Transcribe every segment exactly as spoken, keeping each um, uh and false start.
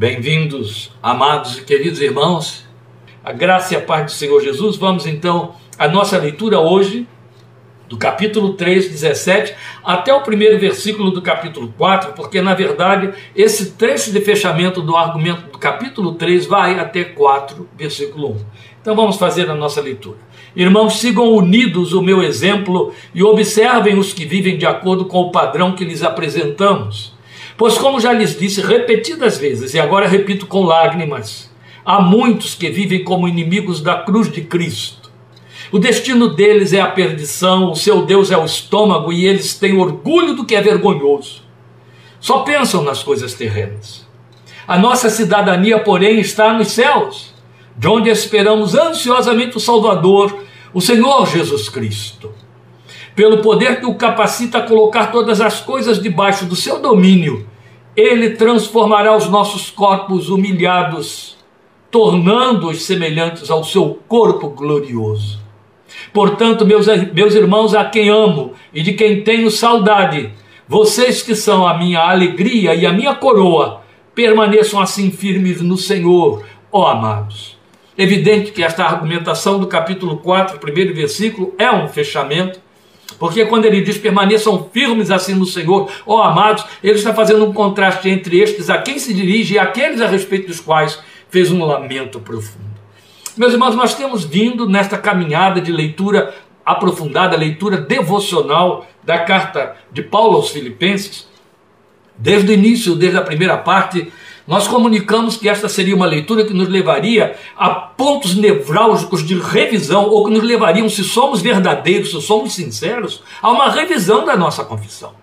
Bem-vindos, amados e queridos irmãos, a graça e a paz do Senhor Jesus. Vamos então à nossa leitura hoje, do capítulo três, dezessete, até o primeiro versículo do capítulo quatro, porque na verdade esse trecho de fechamento do argumento do capítulo três vai até quatro, versículo um. Então vamos fazer a nossa leitura. Irmãos, sigam unidos o meu exemplo e observem os que vivem de acordo com o padrão que lhes apresentamos. Pois como já lhes disse repetidas vezes, e agora repito com lágrimas, há muitos que vivem como inimigos da cruz de Cristo. O destino deles é a perdição, o seu Deus é o estômago e eles têm orgulho do que é vergonhoso. Só pensam nas coisas terrenas. A nossa cidadania, porém, está nos céus, de onde esperamos ansiosamente o Salvador, o Senhor Jesus Cristo. Pelo poder que o capacita a colocar todas as coisas debaixo do seu domínio, ele transformará os nossos corpos humilhados, tornando-os semelhantes ao seu corpo glorioso. Portanto, meus, meus irmãos, a quem amo e de quem tenho saudade, vocês que são a minha alegria e a minha coroa, permaneçam assim firmes no Senhor, ó amados. Evidente que esta argumentação do capítulo quatro, primeiro versículo, é um fechamento, porque quando ele diz permaneçam firmes assim no Senhor, ó amados, ele está fazendo um contraste entre estes a quem se dirige e aqueles a respeito dos quais fez um lamento profundo. Meus irmãos, nós temos vindo nesta caminhada de leitura aprofundada, leitura devocional da carta de Paulo aos Filipenses. Desde o início, desde a primeira parte, nós comunicamos que esta seria uma leitura que nos levaria a pontos nevrálgicos de revisão, ou que nos levariam, se somos verdadeiros, se somos sinceros, a uma revisão da nossa confissão.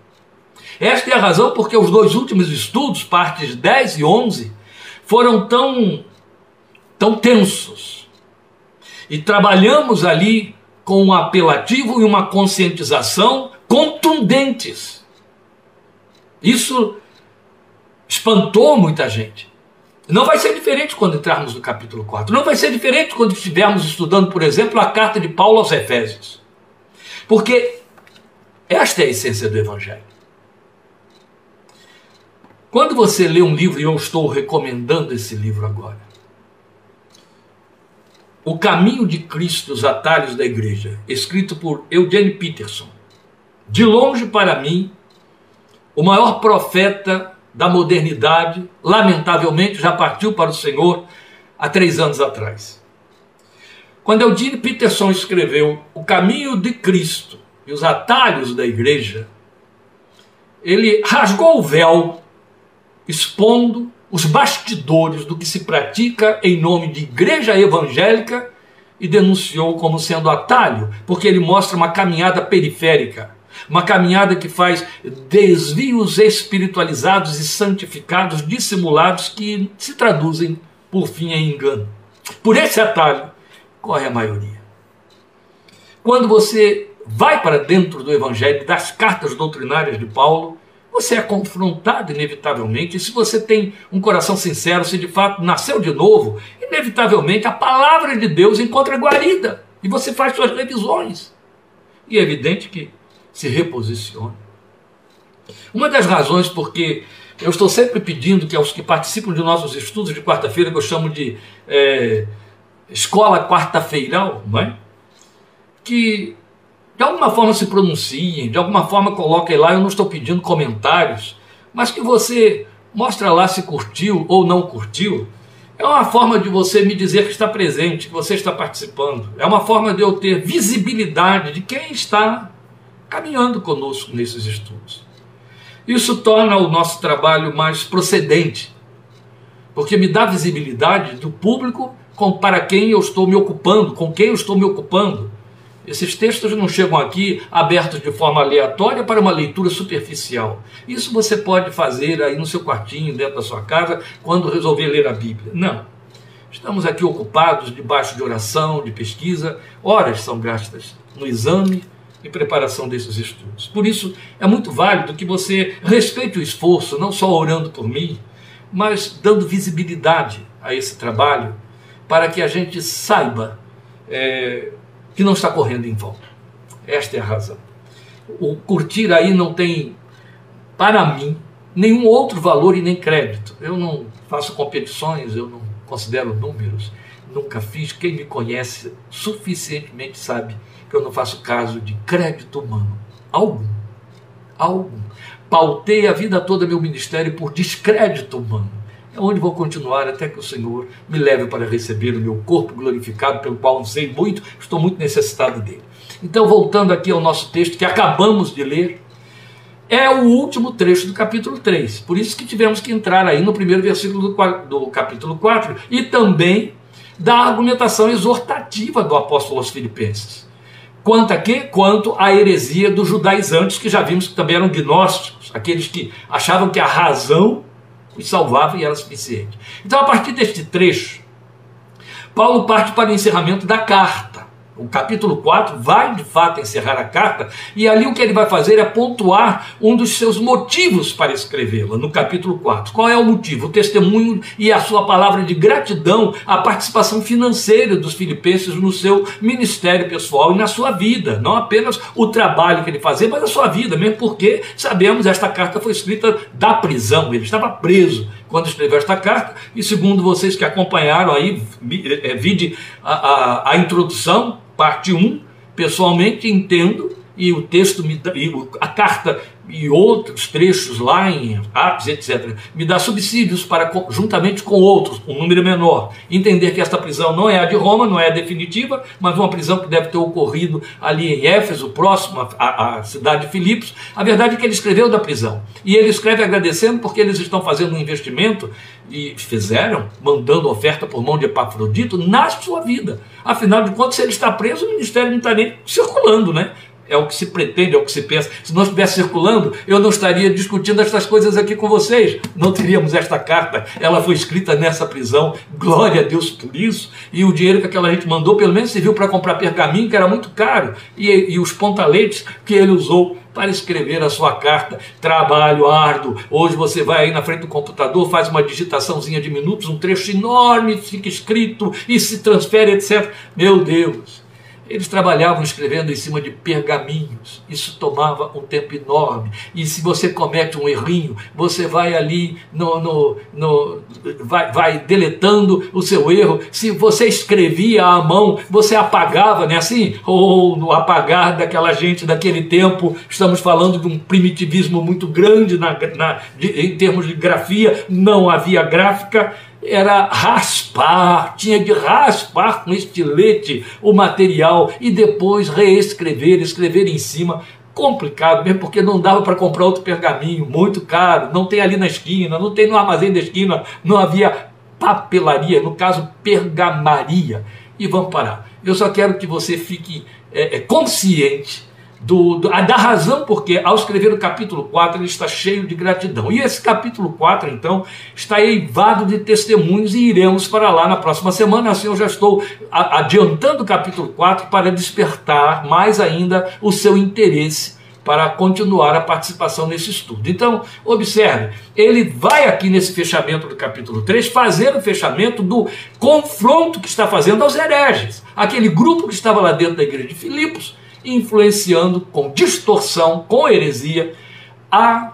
Esta é a razão porque os dois últimos estudos, partes dez e onze, foram tão, tão tensos. E trabalhamos ali com um apelativo e uma conscientização contundentes. Isso espantou muita gente. Não vai ser diferente quando entrarmos no capítulo quatro. Não vai ser diferente quando estivermos estudando, por exemplo, a carta de Paulo aos Efésios. Porque esta é a essência do Evangelho. Quando você lê um livro, e eu estou recomendando esse livro agora, O Caminho de Cristo, Os Atalhos da Igreja, escrito por Eugene Peterson, de longe para mim, o maior profeta da modernidade, lamentavelmente, já partiu para o Senhor há três anos atrás. Quando Eugene Peterson escreveu O Caminho de Cristo e os Atalhos da Igreja, ele rasgou o véu, expondo os bastidores do que se pratica em nome de igreja evangélica e denunciou como sendo atalho, porque ele mostra uma caminhada periférica, uma caminhada que faz desvios espiritualizados e santificados, dissimulados, que se traduzem, por fim, em engano. Por esse atalho, corre a maioria. Quando você vai para dentro do Evangelho, das cartas doutrinárias de Paulo, você é confrontado inevitavelmente, e se você tem um coração sincero, se de fato nasceu de novo, inevitavelmente a palavra de Deus encontra guarida, e você faz suas revisões. E é evidente que se reposicione. Uma das razões porque eu estou sempre pedindo que aos que participam de nossos estudos de quarta-feira, que eu chamo de é, escola quarta-feiral, não é? Que de alguma forma se pronunciem, de alguma forma coloquem lá, eu não estou pedindo comentários, mas que você mostra lá se curtiu ou não curtiu. É uma forma de você me dizer que está presente, que você está participando. É uma forma de eu ter visibilidade de quem está caminhando conosco nesses estudos. Isso torna o nosso trabalho mais procedente, porque me dá visibilidade do público com, para quem eu estou me ocupando, com quem eu estou me ocupando. Esses textos não chegam aqui abertos de forma aleatória para uma leitura superficial. Isso você pode fazer aí no seu quartinho, dentro da sua casa, quando resolver ler a Bíblia. Não. Estamos aqui ocupados debaixo de oração, de pesquisa, horas são gastas no exame, e preparação desses estudos. Por isso, é muito válido que você respeite o esforço, não só orando por mim, mas dando visibilidade a esse trabalho, para que a gente saiba é, que não está correndo em vão. Esta é a razão. O curtir aí não tem, para mim, nenhum outro valor e nem crédito. Eu não faço competições, eu não considero números, nunca fiz. Quem me conhece suficientemente sabe que eu não faço caso de crédito humano. Algum, algum. Pautei a vida toda meu ministério por descrédito humano. É onde vou continuar até que o Senhor me leve para receber o meu corpo glorificado, pelo qual não sei muito, estou muito necessitado dele. Então, voltando aqui ao nosso texto que acabamos de ler, é o último trecho do capítulo três. Por isso que tivemos que entrar aí no primeiro versículo do capítulo quatro e também da argumentação exortativa do apóstolo aos Filipenses. Quanto a quê? Quanto à heresia dos judaizantes, que já vimos que também eram gnósticos, aqueles que achavam que a razão os salvava e era suficiente. Então, a partir deste trecho, Paulo parte para o encerramento da carta. O capítulo quatro vai, de fato, encerrar a carta, e ali o que ele vai fazer é pontuar um dos seus motivos para escrevê-la, no capítulo quatro. Qual é o motivo? O testemunho e a sua palavra de gratidão à participação financeira dos filipenses no seu ministério pessoal e na sua vida, não apenas o trabalho que ele fazia, mas a sua vida, mesmo porque, sabemos, esta carta foi escrita da prisão, ele estava preso quando escreveu esta carta, e segundo vocês que acompanharam aí, vide a, a, a introdução, parte um, pessoalmente entendo, e o texto, me dá, e a carta e outros trechos lá em Atos, etcétera, me dá subsídios para, juntamente com outros, um número menor, entender que esta prisão não é a de Roma, não é a definitiva, mas uma prisão que deve ter ocorrido ali em Éfeso, próximo à cidade de Filipos. A verdade é que ele escreveu da prisão, e ele escreve agradecendo porque eles estão fazendo um investimento, e fizeram, mandando oferta por mão de Epafrodito, na sua vida. Afinal de contas, se ele está preso, o ministério não está nem circulando, né? É o que se pretende, é o que se pensa. Se não estivesse circulando, eu não estaria discutindo estas coisas aqui com vocês. Não teríamos esta carta. Ela foi escrita nessa prisão. Glória a Deus por isso. E o dinheiro que aquela gente mandou, pelo menos serviu para comprar pergaminho, que era muito caro. E, e os pontaletes que ele usou para escrever a sua carta. Trabalho árduo. Hoje você vai aí na frente do computador, faz uma digitaçãozinha de minutos, um trecho enorme, fica escrito e se transfere, etcétera. Meu Deus! Eles trabalhavam escrevendo em cima de pergaminhos. Isso tomava um tempo enorme. E se você comete um errinho, você vai ali, no, no, no, vai, vai deletando o seu erro. Se você escrevia à mão, você apagava, né? Assim? Ou no apagar daquela gente daquele tempo, estamos falando de um primitivismo muito grande na, na, de, em termos de grafia, não havia gráfica. Era raspar, tinha de raspar com estilete o material e depois reescrever, escrever em cima. Complicado mesmo, porque não dava para comprar outro pergaminho, muito caro, não tem ali na esquina, não tem no armazém da esquina, não havia papelaria, no caso pergamaria. E vamos parar. Eu só quero que você fique é, consciente Do, do, da razão porque ao escrever o capítulo quatro ele está cheio de gratidão, e esse capítulo quatro então está eivado de testemunhos, e iremos para lá na próxima semana. Assim eu já estou a, adiantando o capítulo quatro para despertar mais ainda o seu interesse para continuar a participação nesse estudo. Então, observe, ele vai aqui nesse fechamento do capítulo três fazer o fechamento do confronto que está fazendo aos hereges, aquele grupo que estava lá dentro da igreja de Filipos, influenciando com distorção, com heresia, a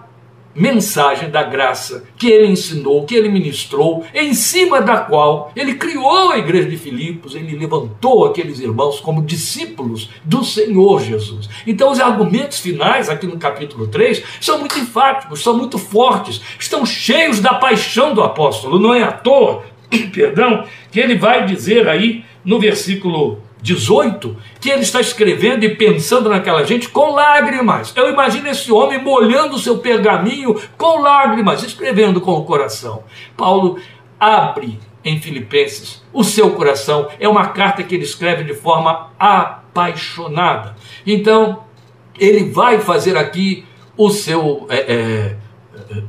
mensagem da graça que ele ensinou, que ele ministrou, em cima da qual ele criou a igreja de Filipos, ele levantou aqueles irmãos como discípulos do Senhor Jesus. Então os argumentos finais aqui no capítulo três são muito enfáticos, são muito fortes, estão cheios da paixão do apóstolo. Não é à toa, perdão, que ele vai dizer aí no versículo dezoito, que ele está escrevendo e pensando naquela gente com lágrimas. Eu imagino esse homem molhando o seu pergaminho com lágrimas, escrevendo com o coração. Paulo abre em Filipenses o seu coração. É uma carta que ele escreve de forma apaixonada. Então, ele vai fazer aqui o seu é, é,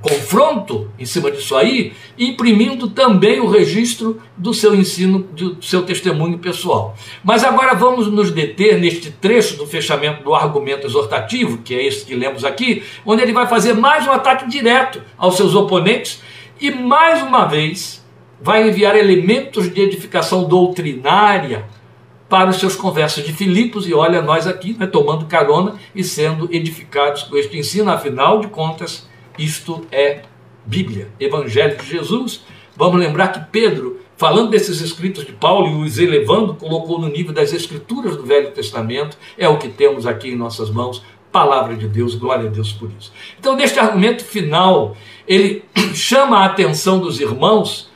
confronto em cima disso aí, imprimindo também o registro do seu ensino, do seu testemunho pessoal. Mas agora vamos nos deter neste trecho do fechamento do argumento exortativo, que é esse que lemos aqui, onde ele vai fazer mais um ataque direto aos seus oponentes e mais uma vez vai enviar elementos de edificação doutrinária para os seus conversos de Filipos, e olha nós aqui, né, tomando carona e sendo edificados com este ensino. Afinal de contas, isto é Bíblia, Evangelho de Jesus, Vamos lembrar que Pedro, falando desses escritos de Paulo e os elevando, colocou no nível das escrituras do Velho Testamento. É o que temos aqui em nossas mãos, palavra de Deus, glória a Deus por isso. Então, neste argumento final, ele chama a atenção dos irmãos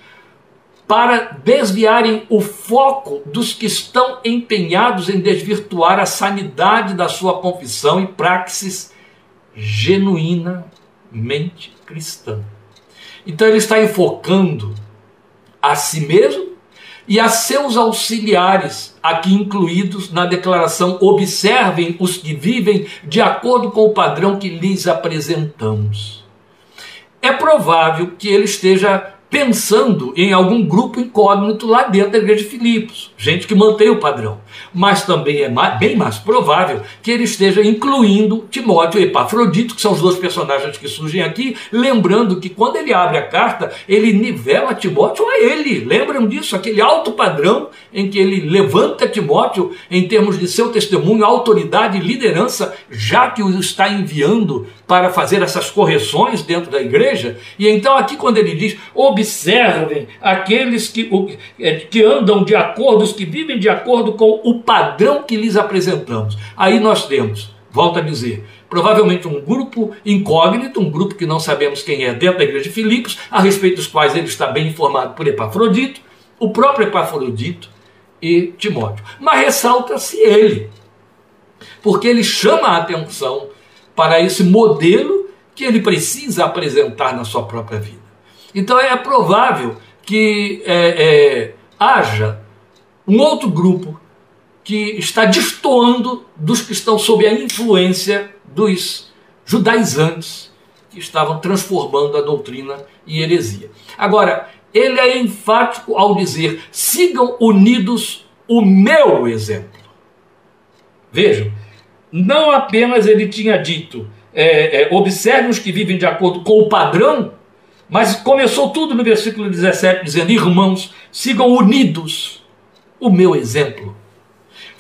para desviarem o foco dos que estão empenhados em desvirtuar a sanidade da sua confissão e praxis genuinamente cristã. Então ele está enfocando a si mesmo e a seus auxiliares, aqui incluídos na declaração: observem os que vivem de acordo com o padrão que lhes apresentamos. É provável que ele esteja pensando em algum grupo incógnito lá dentro da igreja de Filipos, gente que mantém o padrão, mas também é mais, bem mais provável que ele esteja incluindo Timóteo e Epafrodito, que são os dois personagens que surgem aqui, lembrando que quando ele abre a carta, ele nivela Timóteo a ele, lembram disso, aquele alto padrão em que ele levanta Timóteo em termos de seu testemunho, autoridade e liderança, já que o está enviando para fazer essas correções dentro da igreja. E então aqui quando ele diz: observem aqueles que, que andam de acordo, os que vivem de acordo com o padrão que lhes apresentamos. Aí nós temos, volto a dizer, provavelmente um grupo incógnito, um grupo que não sabemos quem é dentro da igreja de Filipos, a respeito dos quais ele está bem informado por Epafrodito, o próprio Epafrodito e Timóteo. Mas ressalta-se ele, porque ele chama a atenção para esse modelo que ele precisa apresentar na sua própria vida. Então é provável que é, é, haja um outro grupo que está destoando dos que estão sob a influência dos judaizantes, que estavam transformando a doutrina em heresia. Agora, ele é enfático ao dizer: sigam unidos o meu exemplo. Vejam, não apenas ele tinha dito, é, é, observe os que vivem de acordo com o padrão, mas começou tudo no versículo dezessete, dizendo: irmãos, sigam unidos o meu exemplo.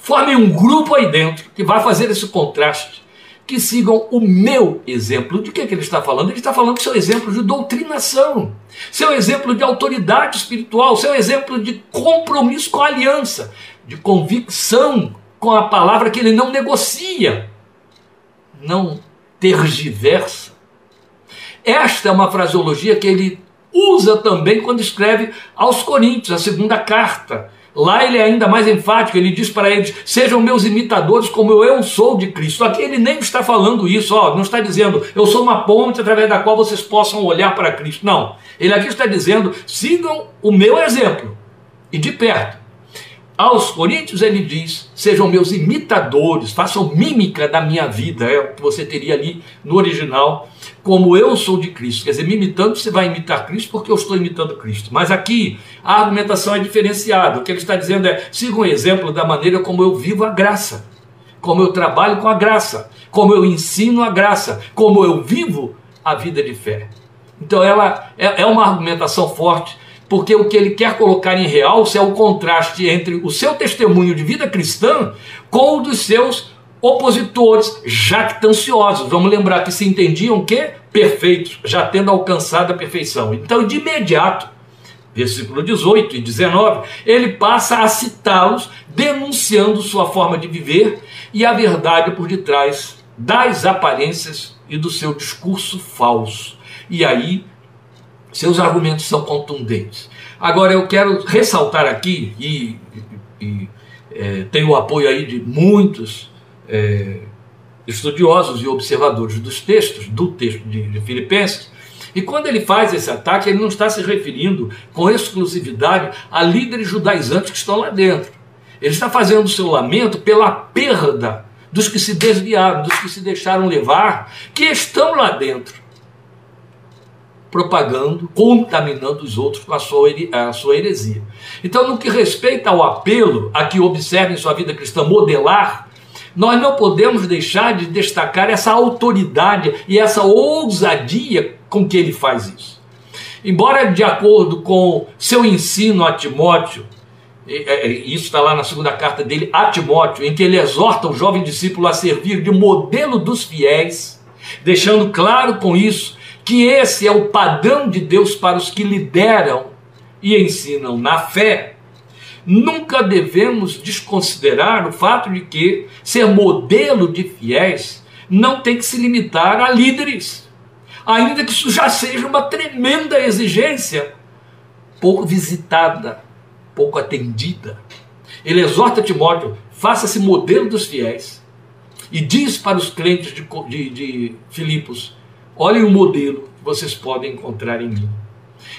Formem um grupo aí dentro que vai fazer esse contraste, que sigam o meu exemplo. De que, é que ele está falando? Ele está falando que seu exemplo de doutrinação, seu exemplo de autoridade espiritual, seu exemplo de compromisso com a aliança, de convicção com a palavra, que ele não negocia, não tergiversa. Esta é uma fraseologia que ele usa também quando escreve aos Coríntios, a segunda carta. Lá ele é ainda mais enfático, ele diz para eles: sejam meus imitadores como eu sou de Cristo. Aqui ele nem está falando isso, ó, não está dizendo eu sou uma ponte através da qual vocês possam olhar para Cristo. Não, ele aqui está dizendo: sigam o meu exemplo, e de perto. Aos Coríntios ele diz: sejam meus imitadores, façam mímica da minha vida, é o que você teria ali no original, como eu sou de Cristo. Quer dizer, me imitando, você vai imitar Cristo, porque eu estou imitando Cristo. Mas aqui a argumentação é diferenciada. O que ele está dizendo é: sigam o exemplo da maneira como eu vivo a graça, como eu trabalho com a graça, como eu ensino a graça, como eu vivo a vida de fé. Então ela é uma argumentação forte, porque o que ele quer colocar em realce é o contraste entre o seu testemunho de vida cristã com o dos seus opositores jactanciosos. Vamos lembrar que se entendiam que perfeitos, já tendo alcançado a perfeição. Então, de imediato, versículo dezoito e dezenove, ele passa a citá-los, denunciando sua forma de viver e a verdade por detrás das aparências e do seu discurso falso. E aí, seus argumentos são contundentes. Agora eu quero ressaltar aqui, e, e, e é, tenho o apoio aí de muitos é, estudiosos e observadores dos textos, do texto de, de Filipenses, e quando ele faz esse ataque, ele não está se referindo com exclusividade a líderes judaizantes que estão lá dentro. Ele está fazendo o seu lamento pela perda dos que se desviaram, dos que se deixaram levar, que estão lá dentro, propagando, contaminando os outros com a sua, a sua heresia. Então, no que respeita ao apelo a que observem sua vida cristã modelar, nós não podemos deixar de destacar essa autoridade e essa ousadia com que ele faz isso. Embora, de acordo com seu ensino a Timóteo, isso está lá na segunda carta dele a Timóteo, em que ele exorta o jovem discípulo a servir de modelo dos fiéis, deixando claro com isso que esse é o padrão de Deus para os que lideram e ensinam na fé, nunca devemos desconsiderar o fato de que ser modelo de fiéis não tem que se limitar a líderes, ainda que isso já seja uma tremenda exigência, pouco visitada, pouco atendida. Ele exorta Timóteo, faça-se modelo dos fiéis, e diz para os crentes de, de, de Filipos, olhem o modelo que vocês podem encontrar em mim.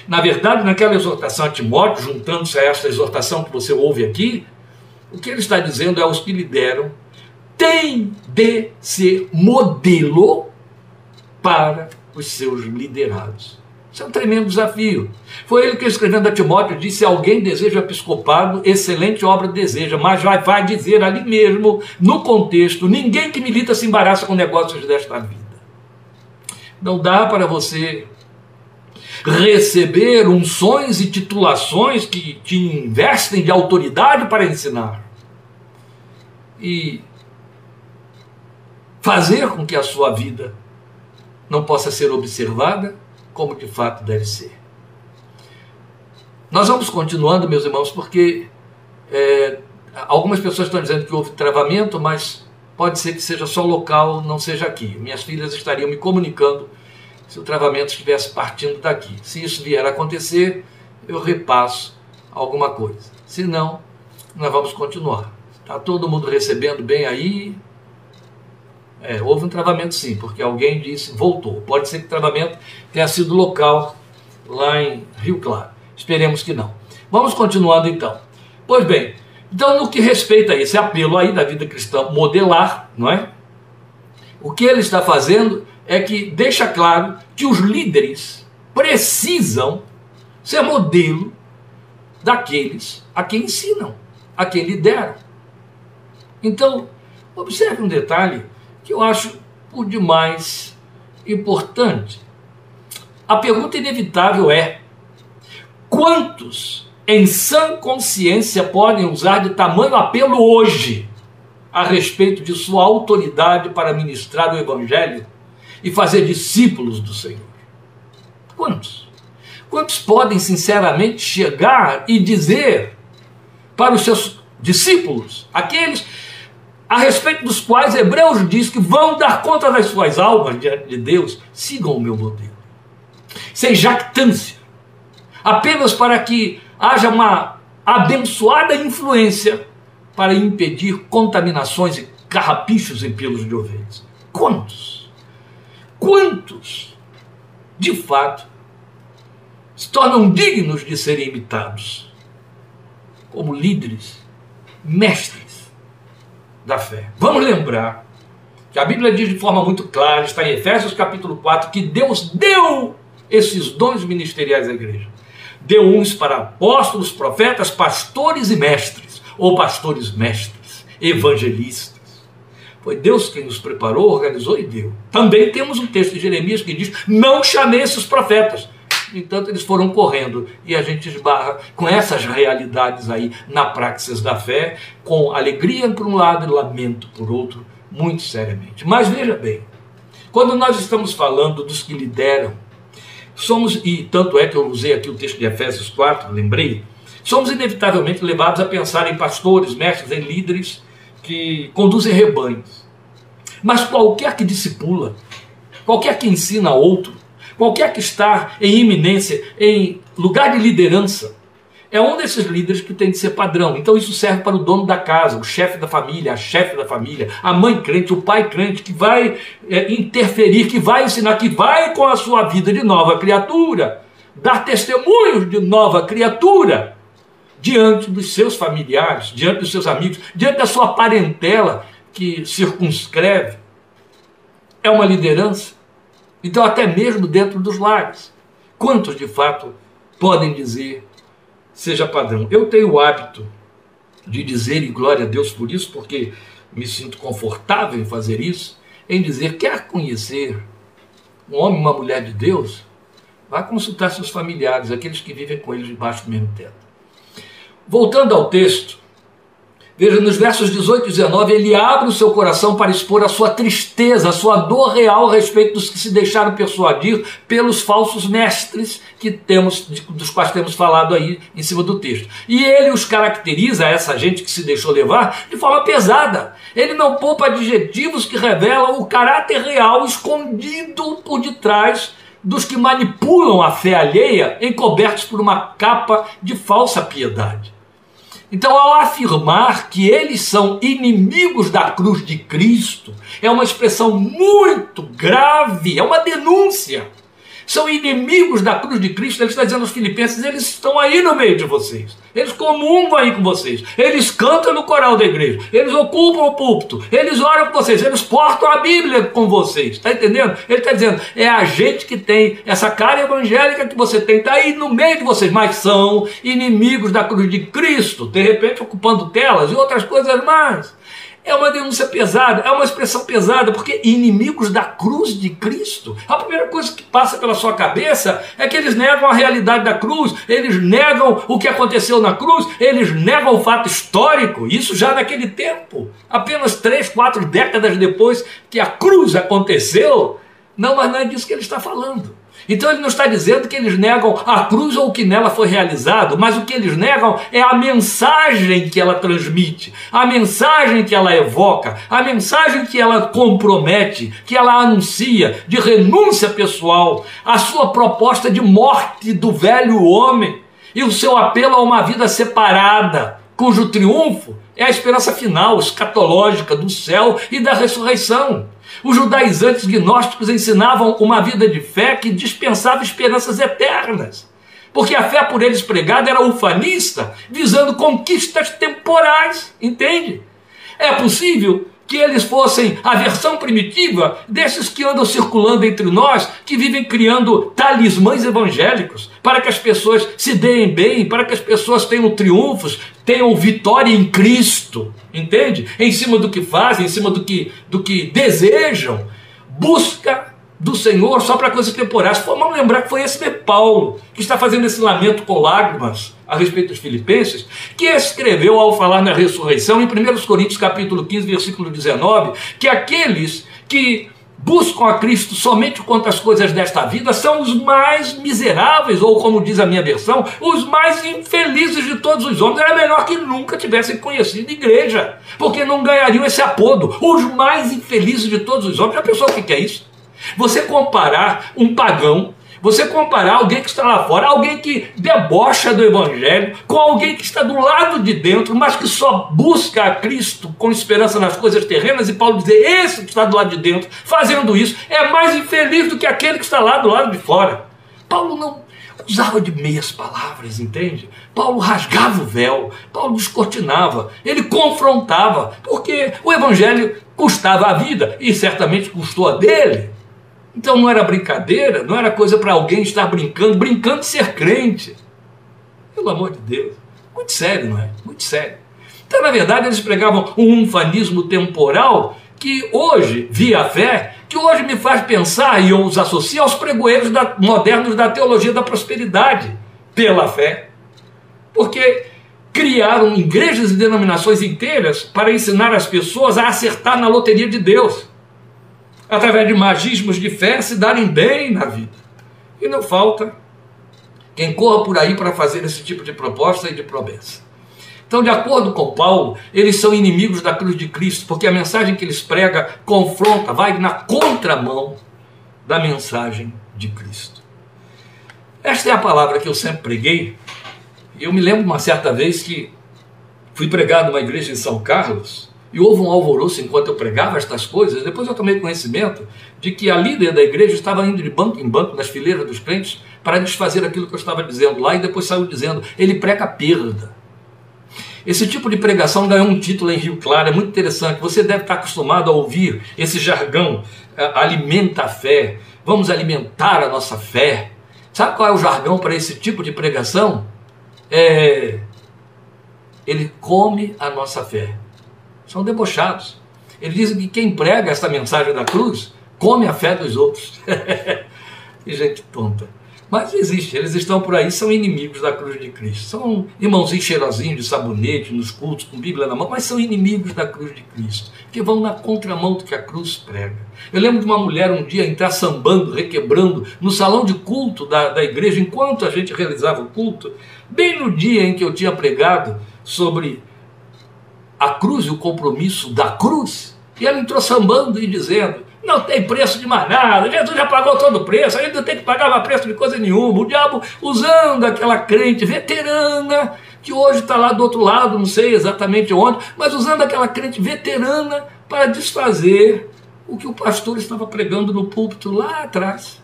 Na verdade, naquela exortação a Timóteo, juntando-se a esta exortação que você ouve aqui, o que ele está dizendo é aos que lideram, tem de ser modelo para os seus liderados. Isso é um tremendo desafio. Foi ele que, escrevendo a Timóteo, disse, alguém deseja episcopado, excelente obra deseja, mas vai, vai dizer ali mesmo, no contexto, ninguém que milita se embaraça com negócios desta vida. Não dá para você receber unções e titulações que te investem de autoridade para ensinar e fazer com que a sua vida não possa ser observada como de fato deve ser. Nós vamos continuando, meus irmãos, porque é, algumas pessoas estão dizendo que houve travamento, mas pode ser que seja só local, não seja aqui. Minhas filhas estariam me comunicando se o travamento estivesse partindo daqui. Se isso vier a acontecer, eu repasso alguma coisa. Se não, nós vamos continuar. Está todo mundo recebendo bem aí? É, houve um travamento sim, porque alguém disse, voltou. Pode ser que o travamento tenha sido local lá em Rio Claro. Esperemos que não. Vamos continuando então. Pois bem, então no que respeita a esse apelo aí da vida cristã modelar, não é? O que ele está fazendo é que deixa claro que os líderes precisam ser modelo daqueles a quem ensinam, a quem lideram. Então, observe um detalhe que eu acho por demais importante. A pergunta inevitável é, quantos em sã consciência podem usar de tamanho apelo hoje a respeito de sua autoridade para ministrar o Evangelho e fazer discípulos do Senhor? Quantos? Quantos podem sinceramente chegar e dizer para os seus discípulos, aqueles a respeito dos quais Hebreus diz que vão dar conta das suas almas diante de Deus, sigam o meu modelo, sem jactância, apenas para que haja uma abençoada influência para impedir contaminações e carrapichos e pelos de ovelhas. Quantos? Quantos, de fato, se tornam dignos de serem imitados como líderes, mestres da fé? Vamos lembrar que a Bíblia diz de forma muito clara, está em Efésios capítulo quatro, que Deus deu esses dons ministeriais à igreja. Deu uns para apóstolos, profetas, pastores e mestres, ou pastores mestres, evangelistas. Foi Deus quem os preparou, organizou e deu. Também temos um texto de Jeremias que diz, não chamei esses profetas. No entanto, eles foram correndo e a gente esbarra com essas realidades aí na praxis da fé, com alegria por um lado e lamento por outro, muito seriamente. Mas veja bem, quando nós estamos falando dos que lideram, somos, e tanto é que eu usei aqui o texto de Efésios quatro, lembrei, somos inevitavelmente levados a pensar em pastores, mestres, em líderes que conduzem rebanhos. Mas qualquer que discipula, qualquer que ensina a outro, qualquer que está em iminência, em lugar de liderança, é um desses líderes que tem de ser padrão. Então isso serve para o dono da casa, o chefe da família, a chefe da família, a mãe crente, o pai crente, que vai é, interferir, que vai ensinar, que vai com a sua vida de nova criatura, dar testemunhos de nova criatura, diante dos seus familiares, diante dos seus amigos, diante da sua parentela que circunscreve. É uma liderança. Então, até mesmo dentro dos lares, quantos de fato podem dizer seja padrão? Eu tenho o hábito de dizer, e glória a Deus por isso, porque me sinto confortável em fazer isso, em dizer, quer conhecer um homem, uma mulher de Deus? Vá consultar seus familiares, aqueles que vivem com eles debaixo do mesmo teto. Voltando ao texto, Veja, nos versos dezoito e dezenove, ele abre o seu coração para expor a sua tristeza, a sua dor real a respeito dos que se deixaram persuadir pelos falsos mestres que temos, dos quais temos falado aí em cima do texto. E ele os caracteriza, essa gente que se deixou levar, de forma pesada. Ele não poupa adjetivos que revelam o caráter real escondido por detrás dos que manipulam a fé alheia, encobertos por uma capa de falsa piedade. Então, ao afirmar que eles são inimigos da cruz de Cristo, é uma expressão muito grave, é uma denúncia. São inimigos da cruz de Cristo, ele está dizendo aos filipenses, eles estão aí no meio de vocês, eles comungam aí com vocês, eles cantam no coral da igreja, eles ocupam o púlpito, eles oram com vocês, eles portam a Bíblia com vocês, está entendendo? Ele está dizendo, é a gente que tem essa cara evangélica que você tem, está aí no meio de vocês, mas são inimigos da cruz de Cristo, de repente ocupando telas e outras coisas mais. É uma denúncia pesada, é uma expressão pesada, porque inimigos da cruz de Cristo, a primeira coisa que passa pela sua cabeça é que eles negam a realidade da cruz, eles negam o que aconteceu na cruz, eles negam o fato histórico, isso já naquele tempo, apenas três, quatro décadas depois que a cruz aconteceu. Não, mas não é disso que ele está falando. Então ele não está dizendo que eles negam a cruz ou o que nela foi realizado, mas o que eles negam é a mensagem que ela transmite, a mensagem que ela evoca, a mensagem que ela compromete, que ela anuncia de renúncia pessoal, a sua proposta de morte do velho homem e o seu apelo a uma vida separada, cujo triunfo é a esperança final, escatológica, do céu e da ressurreição. Os judaizantes gnósticos ensinavam uma vida de fé que dispensava esperanças eternas, porque a fé por eles pregada era ufanista, visando conquistas temporais, entende? É possível que eles fossem a versão primitiva desses que andam circulando entre nós, que vivem criando talismãs evangélicos, para que as pessoas se deem bem, para que as pessoas tenham triunfos, tenham vitória em Cristo, entende? Em cima do que fazem, em cima do que, do que desejam, busca do Senhor só para coisas temporais. Vamos lembrar que foi esse mesmo Paulo, que está fazendo esse lamento com lágrimas a respeito dos filipenses, que escreveu ao falar na ressurreição, em primeira Coríntios capítulo quinze, versículo dezenove, que aqueles que buscam a Cristo somente quanto às coisas desta vida são os mais miseráveis, ou como diz a minha versão, os mais infelizes de todos os homens. Era melhor que nunca tivessem conhecido a igreja, porque não ganhariam esse apodo, os mais infelizes de todos os homens. Já pensou o que é isso? Você comparar um pagão, você comparar alguém que está lá fora, alguém que debocha do evangelho, com alguém que está do lado de dentro, mas que só busca a Cristo com esperança nas coisas terrenas, e Paulo dizer, esse que está do lado de dentro, fazendo isso, é mais infeliz do que aquele que está lá do lado de fora. Paulo não usava de meias palavras, entende? Paulo rasgava o véu, Paulo descortinava, ele confrontava, porque o evangelho custava a vida, e certamente custou a dele. Então não era brincadeira, não era coisa para alguém estar brincando, brincando de ser crente. Pelo amor de Deus, muito sério, não é? Muito sério. Então, na verdade, eles pregavam um ufanismo temporal que hoje, via a fé, que hoje me faz pensar, e eu os associo aos pregoeiros da, modernos da teologia da prosperidade, pela fé. Porque criaram igrejas e denominações inteiras para ensinar as pessoas a acertar na loteria de Deus, através de magismos de fé, se darem bem na vida. E não falta quem corra por aí para fazer esse tipo de proposta e de promessa. Então, de acordo com Paulo, eles são inimigos da cruz de Cristo, porque a mensagem que eles pregam confronta, vai na contramão da mensagem de Cristo. Esta é a palavra que eu sempre preguei. Eu me lembro uma certa vez que fui pregar numa igreja em São Carlos, e houve um alvoroço enquanto eu pregava estas coisas. Depois eu tomei conhecimento de que a líder da igreja estava indo de banco em banco nas fileiras dos crentes para desfazer aquilo que eu estava dizendo lá, e depois saiu dizendo, ele prega perda. Esse tipo de pregação ganhou um título em Rio Claro, é muito interessante. Você deve estar acostumado a ouvir esse jargão, alimenta a fé, vamos alimentar a nossa fé. Sabe qual é o jargão para esse tipo de pregação? É, ele come a nossa fé. São debochados. Eles dizem que quem prega essa mensagem da cruz come a fé dos outros. Que gente tonta. Mas existe, eles estão por aí, são inimigos da cruz de Cristo. São irmãozinhos cheirosinhos de sabonete nos cultos, com Bíblia na mão, mas são inimigos da cruz de Cristo, que vão na contramão do que a cruz prega. Eu lembro de uma mulher um dia entrar sambando, requebrando, no salão de culto da, da igreja, enquanto a gente realizava o culto, bem no dia em que eu tinha pregado sobre a cruz e o compromisso da cruz, e ela entrou sambando e dizendo: não tem preço de mais nada, Jesus já pagou todo o preço, a gente não tem que pagar mais preço de coisa nenhuma. O diabo usando aquela crente veterana, que hoje está lá do outro lado, não sei exatamente onde, mas usando aquela crente veterana para desfazer o que o pastor estava pregando no púlpito lá atrás,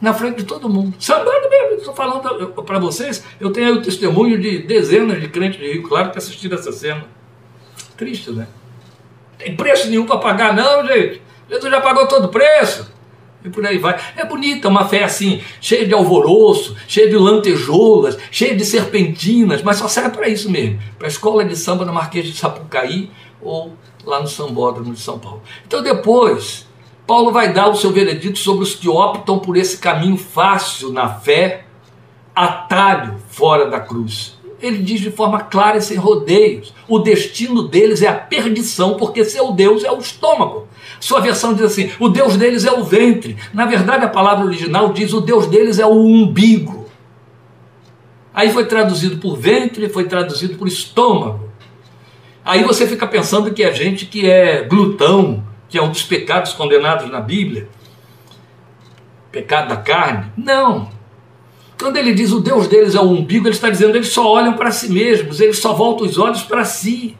na frente de todo mundo. Sambando mesmo, estou falando para vocês, eu tenho aí o testemunho de dezenas de crentes de Rio Claro que assistiram essa cena. Triste, né? Não tem preço nenhum para pagar não, gente. Jesus já pagou todo o preço, e por aí vai. É bonita uma fé assim, cheia de alvoroço, cheia de lantejoulas, cheia de serpentinas, mas só serve para isso mesmo, para a escola de samba na Marquês de Sapucaí ou lá no Sambódromo de São Paulo. Então depois, Paulo vai dar o seu veredito sobre os que optam por esse caminho fácil na fé, atalho fora da cruz. Ele diz de forma clara e sem rodeios: o destino deles é a perdição, porque seu Deus é o estômago. Sua versão diz assim: o Deus deles é o ventre. Na verdade, a palavra original diz: o Deus deles é o umbigo. Aí foi traduzido por ventre, foi traduzido por estômago. Aí você fica pensando que a gente que é glutão, que é um dos pecados condenados na Bíblia, pecado da carne, não. Quando ele diz o Deus deles é o umbigo, ele está dizendo: eles só olham para si mesmos, eles só voltam os olhos para si.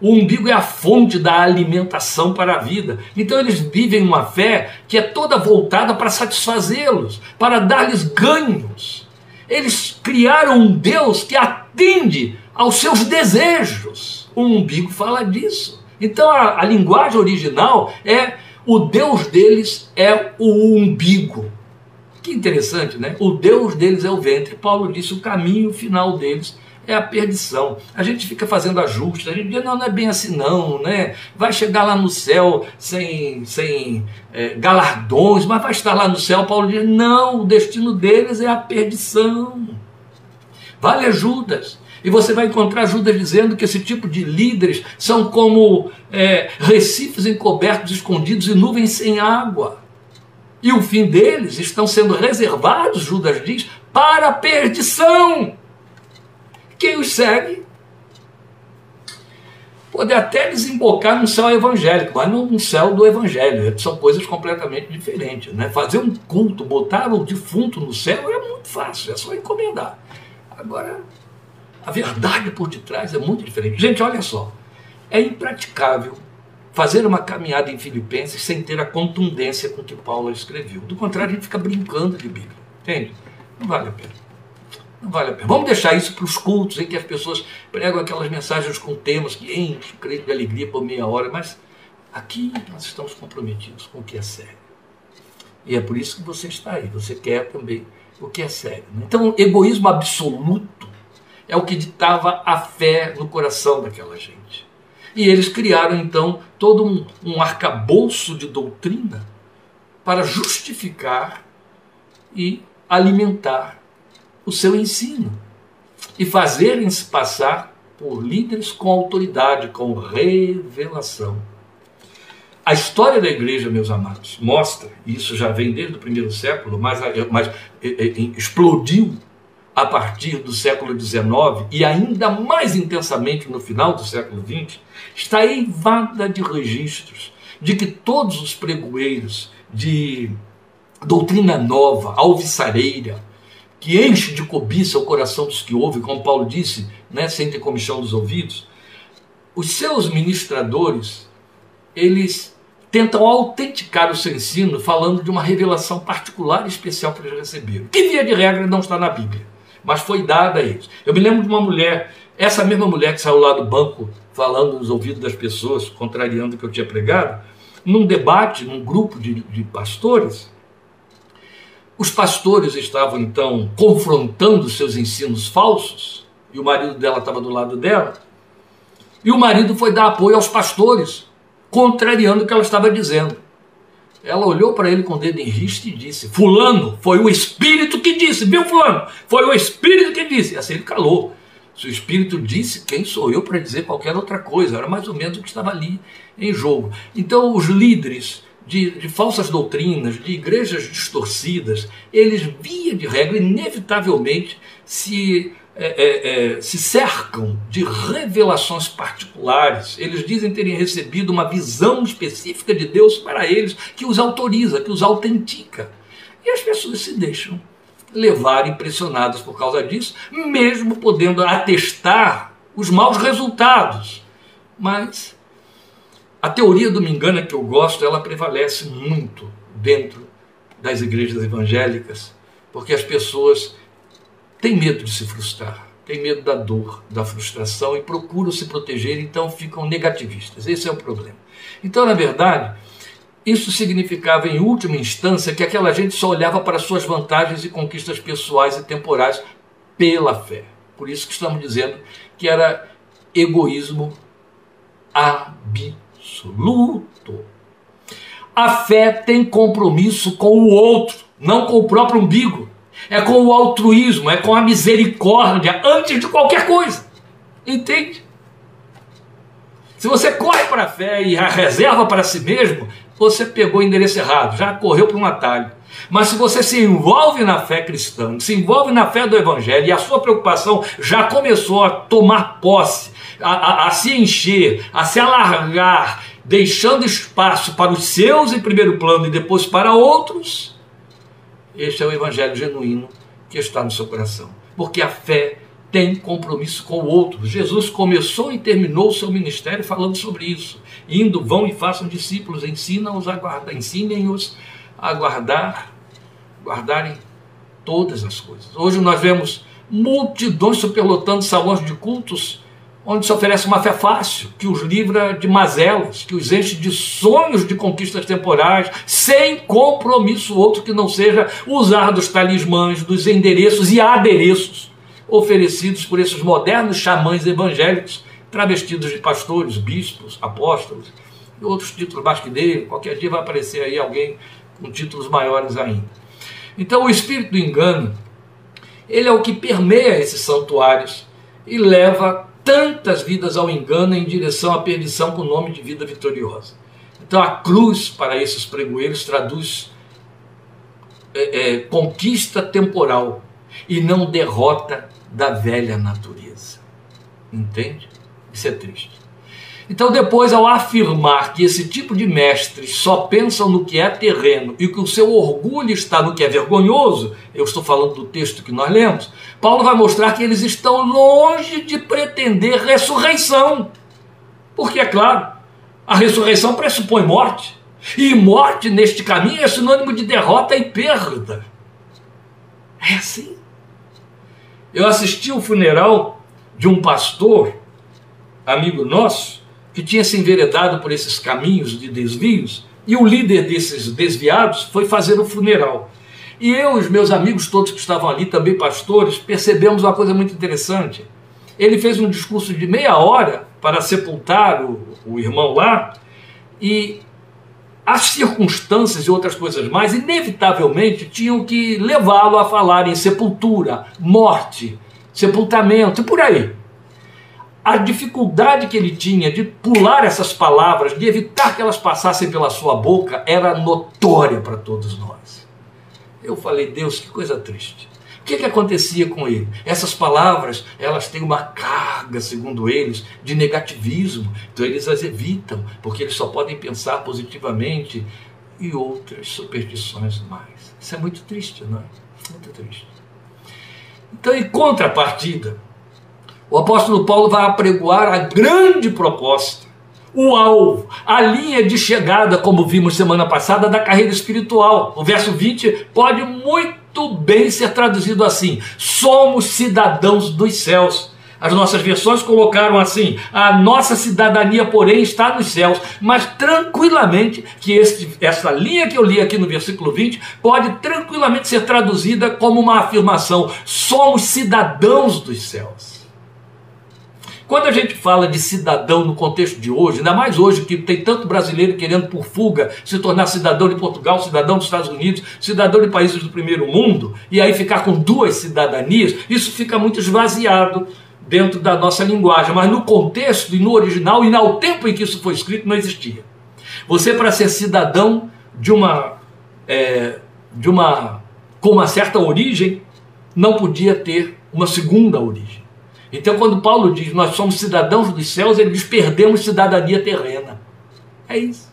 O umbigo é a fonte da alimentação para a vida. Então eles vivem uma fé que é toda voltada para satisfazê-los, para dar-lhes ganhos. Eles criaram um Deus que atende aos seus desejos. O umbigo fala disso. Então a, a linguagem original é: o Deus deles é o umbigo. Que interessante, né? O Deus deles é o ventre. Paulo disse: o caminho final deles é a perdição. A gente fica fazendo ajustes, a gente diz: não, não é bem assim não, né? Vai chegar lá no céu sem, sem é, galardões, mas vai estar lá no céu. Paulo diz: não, o destino deles é a perdição. Vale Judas. E você vai encontrar Judas dizendo que esse tipo de líderes são como é, recifes encobertos, escondidos e nuvens sem água. E o fim deles estão sendo reservados, Judas diz, para a perdição. Quem os segue pode até desembocar num céu evangélico, mas não num céu do evangelho. São coisas completamente diferentes, né? Fazer um culto, botar o defunto no céu é muito fácil, é só encomendar. Agora, a verdade por detrás é muito diferente. Gente, olha só, é impraticável fazer uma caminhada em Filipenses sem ter a contundência com que Paulo escreveu. Do contrário, a gente fica brincando de Bíblia, entende? Não vale a pena. Não vale a pena. Vamos deixar isso para os cultos em que as pessoas pregam aquelas mensagens com temas que enchem o crente de alegria por meia hora, mas aqui nós estamos comprometidos com o que é sério. E é por isso que você está aí, você quer também o que é sério, né? Então, egoísmo absoluto é o que ditava a fé no coração daquela gente. E eles criaram, então, todo um, um arcabouço de doutrina para justificar e alimentar o seu ensino e fazerem-se passar por líderes com autoridade, com revelação. A história da igreja, meus amados, mostra, e isso já vem desde o primeiro século, mas, mas explodiu a partir do século dezenove e ainda mais intensamente no final do século vinte, está eivada de registros de que todos os pregoeiros de doutrina nova, alvissareira, que enche de cobiça o coração dos que ouvem, como Paulo disse, né, sem ter comichão dos ouvidos, os seus ministradores, eles tentam autenticar o seu ensino falando de uma revelação particular e especial que eles receberam, que via de regra não está na Bíblia, mas foi dada a eles. Eu me lembro de uma mulher, essa mesma mulher que saiu lá do banco falando nos ouvidos das pessoas, contrariando o que eu tinha pregado, num debate, num grupo de, de pastores. Os pastores estavam, então, confrontando seus ensinos falsos, e o marido dela estava do lado dela, e o marido foi dar apoio aos pastores, contrariando o que ela estava dizendo. Ela olhou para ele com o dedo em riste e disse: fulano, foi o Espírito que disse, viu fulano? Foi o Espírito que disse. E assim ele calou. Se o Espírito disse, quem sou eu para dizer qualquer outra coisa? Era mais ou menos o que estava ali em jogo. Então os líderes de, de falsas doutrinas, de igrejas distorcidas, eles via de regra, inevitavelmente, se... É, é, é, se cercam de revelações particulares. Eles dizem terem recebido uma visão específica de Deus para eles, que os autoriza, que os autentica. E as pessoas se deixam levar, impressionadas por causa disso, mesmo podendo atestar os maus resultados. Mas a teoria do me engana que eu gosto, ela prevalece muito dentro das igrejas evangélicas, porque as pessoas tem medo de se frustrar, tem medo da dor, da frustração e procuram se proteger, então ficam negativistas. Esse é o problema. Então, na verdade, isso significava, em última instância, que aquela gente só olhava para suas vantagens e conquistas pessoais e temporais pela fé. Por isso que estamos dizendo que era egoísmo absoluto. A fé tem compromisso com o outro, não com o próprio umbigo. É com o altruísmo, é com a misericórdia, antes de qualquer coisa. Entende? Se você corre para a fé e a reserva para si mesmo, você pegou o endereço errado, já correu para um atalho. Mas se você se envolve na fé cristã, se envolve na fé do Evangelho, e a sua preocupação já começou a tomar posse, a, a, a se encher, a se alargar, deixando espaço para os seus em primeiro plano e depois para outros... Este é o evangelho genuíno que está no seu coração. Porque a fé tem compromisso com o outro. Jesus começou e terminou o seu ministério falando sobre isso. Indo, vão e façam discípulos, ensinem-os a guardar, ensinem-os a guardar, guardarem todas as coisas. Hoje nós vemos multidões superlotando salões de cultos onde se oferece uma fé fácil, que os livra de mazelas, que os enche de sonhos de conquistas temporais, sem compromisso outro que não seja usar dos talismãs, dos endereços e adereços oferecidos por esses modernos xamãs evangélicos, travestidos de pastores, bispos, apóstolos e outros títulos mais que dele. Qualquer dia vai aparecer aí alguém com títulos maiores ainda. Então o espírito do engano, ele é o que permeia esses santuários e leva tantas vidas ao engano em direção à perdição com o nome de vida vitoriosa. Então a cruz para esses pregoeiros traduz é, é, conquista temporal e não derrota da velha natureza. Entende? Isso é triste. Então depois, ao afirmar que esse tipo de mestres só pensam no que é terreno e que o seu orgulho está no que é vergonhoso, eu estou falando do texto que nós lemos, Paulo vai mostrar que eles estão longe de pretender ressurreição. Porque, é claro, a ressurreição pressupõe morte. E morte, neste caminho, é sinônimo de derrota e perda. É assim. Eu assisti o funeral de um pastor, amigo nosso, que tinha se enveredado por esses caminhos de desvios, e o líder desses desviados foi fazer o funeral. E eu e os meus amigos todos que estavam ali, também pastores, percebemos uma coisa muito interessante. Ele fez um discurso de meia hora para sepultar o, o irmão lá, e as circunstâncias e outras coisas mais, inevitavelmente, tinham que levá-lo a falar em sepultura, morte, sepultamento, e por aí. A dificuldade que ele tinha de pular essas palavras, de evitar que elas passassem pela sua boca, era notória para todos nós. Eu falei, Deus, que coisa triste. O que, que acontecia com ele? Essas palavras, elas têm uma carga, segundo eles, de negativismo. Então eles as evitam, porque eles só podem pensar positivamente, e outras superstições mais. Isso é muito triste, não é? Muito triste. Então, em contrapartida, o apóstolo Paulo vai apregoar a grande proposta, o alvo, a linha de chegada, como vimos semana passada, da carreira espiritual. O verso vinte pode muito bem ser traduzido assim: somos cidadãos dos céus. As nossas versões colocaram assim: a nossa cidadania, porém, está nos céus. Mas tranquilamente, que este, essa linha que eu li aqui no versículo vinte, pode tranquilamente ser traduzida como uma afirmação: somos cidadãos dos céus. Quando a gente fala de cidadão no contexto de hoje, ainda mais hoje que tem tanto brasileiro querendo por fuga se tornar cidadão de Portugal, cidadão dos Estados Unidos, cidadão de países do primeiro mundo, e aí ficar com duas cidadanias, isso fica muito esvaziado dentro da nossa linguagem, mas no contexto e no original e no tempo em que isso foi escrito não existia. Você, para ser cidadão de uma, é, de uma, com uma certa origem, não podia ter uma segunda origem. Então, quando Paulo diz, nós somos cidadãos dos céus, ele diz, perdemos cidadania terrena. É isso.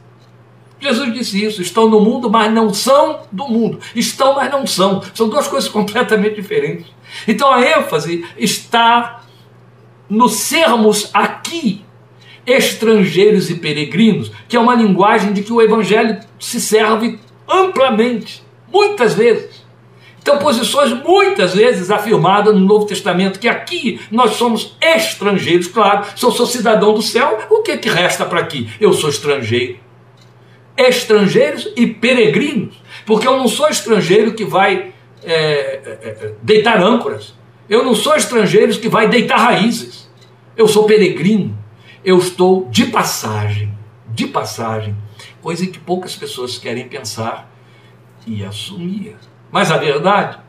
Jesus disse isso, estão no mundo, mas não são do mundo. Estão, mas não são. São duas coisas completamente diferentes. Então, a ênfase está no sermos aqui estrangeiros e peregrinos, que é uma linguagem de que o evangelho se serve amplamente, muitas vezes. Então, posições muitas vezes afirmadas no Novo Testamento, que aqui nós somos estrangeiros. Claro, se eu sou cidadão do céu, o que, que resta para aqui? Eu sou estrangeiro. Estrangeiros e peregrinos, porque eu não sou estrangeiro que vai é, é, deitar âncoras, eu não sou estrangeiro que vai deitar raízes, eu sou peregrino, eu estou de passagem, de passagem, coisa que poucas pessoas querem pensar e assumir. Mas a verdade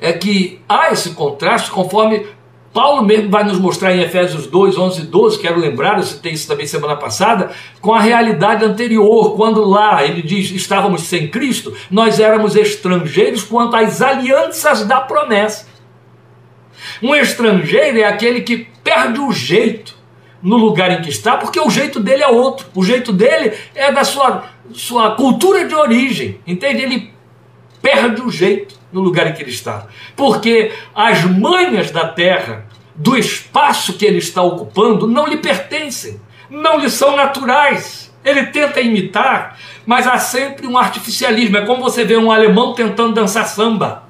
é que há esse contraste, conforme Paulo mesmo vai nos mostrar em Efésios dois, onze e doze, quero lembrar, eu citei isso também semana passada, com a realidade anterior, quando lá ele diz, estávamos sem Cristo, nós éramos estrangeiros quanto às alianças da promessa. Um estrangeiro é aquele que perde o jeito no lugar em que está, porque o jeito dele é outro, o jeito dele é da sua, sua cultura de origem, entende? Ele perde o jeito no lugar em que ele está, porque as manhas da terra, do espaço que ele está ocupando, não lhe pertencem, não lhe são naturais. Ele tenta imitar, mas há sempre um artificialismo. É como você vê um alemão tentando dançar samba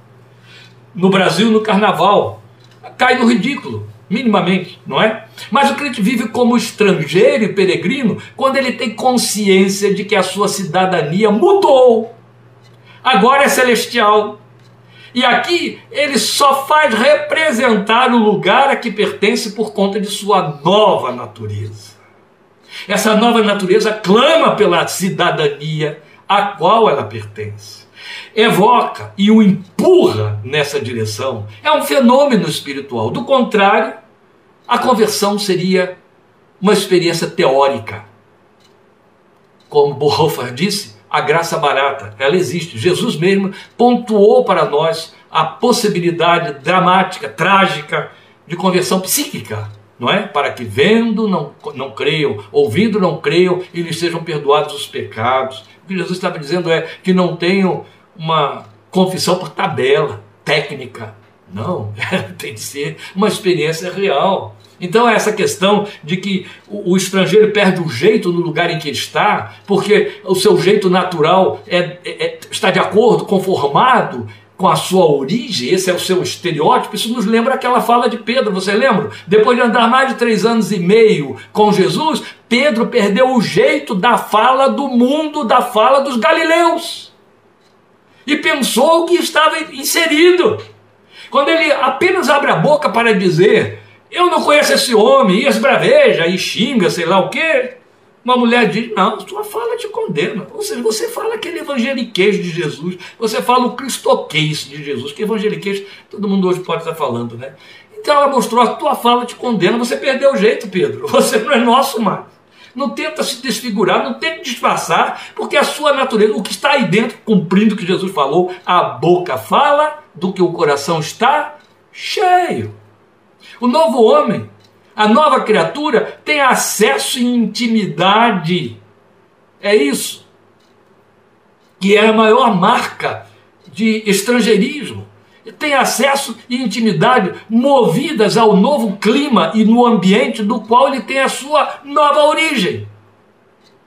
no Brasil, no carnaval, cai no ridículo, minimamente, não é? Mas o crente vive como estrangeiro e peregrino quando ele tem consciência de que a sua cidadania mudou, agora é celestial. E aqui ele só faz representar o lugar a que pertence por conta de sua nova natureza. Essa nova natureza clama pela cidadania a qual ela pertence. Evoca e o empurra nessa direção. É um fenômeno espiritual. Do contrário, a conversão seria uma experiência teórica. Como Bonhoeffer disse, a graça barata, ela existe. Jesus mesmo pontuou para nós a possibilidade dramática, trágica, de conversão psíquica, não é? Para que vendo não, não creiam, ouvindo não creiam, e lhes sejam perdoados os pecados. O que Jesus estava dizendo é que não tenham uma confissão por tabela, técnica. Não, tem que ser uma experiência real. Então essa questão de que o estrangeiro perde o jeito no lugar em que está, porque o seu jeito natural é, é, está de acordo, conformado com a sua origem, esse é o seu estereótipo, isso nos lembra aquela fala de Pedro, você lembra? Depois de andar mais de três anos e meio com Jesus, Pedro perdeu o jeito da fala do mundo, da fala dos galileus, e pensou que estava inserido. Quando ele apenas abre a boca para dizer... eu não conheço esse homem, e esbraveja, e xinga, sei lá o quê. Uma mulher diz, não, sua fala te condena. Ou seja, você fala aquele evangeliquez de Jesus, você fala o cristoquês de Jesus, que evangeliquez todo mundo hoje pode estar falando, né? Então ela mostrou, a tua fala te condena, você perdeu o jeito, Pedro, você não é nosso mais. Não tenta se desfigurar, não tenta disfarçar, porque a sua natureza, o que está aí dentro, cumprindo o que Jesus falou, a boca fala do que o coração está cheio. O novo homem, a nova criatura, tem acesso e intimidade. É isso que é a maior marca de estrangeirismo. Tem acesso e intimidade movidas ao novo clima e no ambiente do qual ele tem a sua nova origem.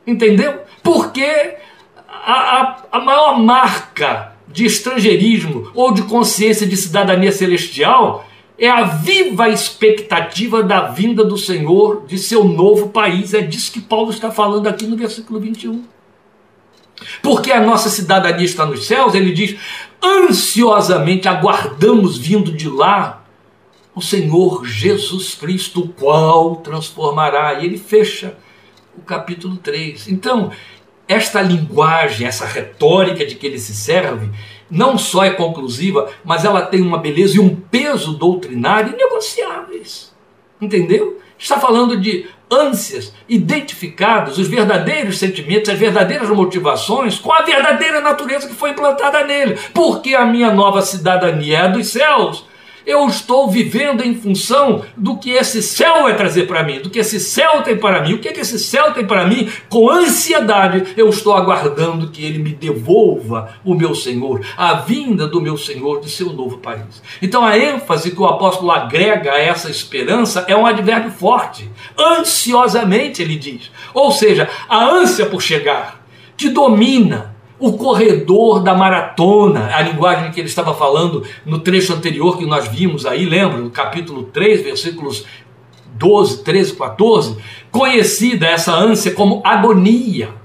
Entendeu? Porque a, a, a maior marca de estrangeirismo ou de consciência de cidadania celestial... é a viva expectativa da vinda do Senhor, de seu novo país. É disso que Paulo está falando aqui no versículo vinte e um. Porque a nossa cidadania está nos céus, ele diz, ansiosamente aguardamos vindo de lá o Senhor Jesus Cristo, o qual transformará. E ele fecha o capítulo três. Então, esta linguagem, essa retórica de que ele se serve, não só é conclusiva, mas ela tem uma beleza e um peso doutrinário inegociáveis. Entendeu? Está falando de ânsias identificadas, os verdadeiros sentimentos, as verdadeiras motivações com a verdadeira natureza que foi implantada nele. Porque a minha nova cidadania é dos céus. Eu estou vivendo em função do que esse céu vai trazer para mim, do que esse céu tem para mim. O que é que esse céu tem para mim? Com ansiedade, eu estou aguardando que ele me devolva o meu Senhor, a vinda do meu Senhor, de seu novo país. Então a ênfase que o apóstolo agrega a essa esperança é um advérbio forte. Ansiosamente, ele diz. Ou seja, a ânsia por chegar te domina. O corredor da maratona, a linguagem que ele estava falando no trecho anterior que nós vimos aí, lembra? No capítulo três, versículos doze, treze, quatorze, conhecida essa ânsia como agonia.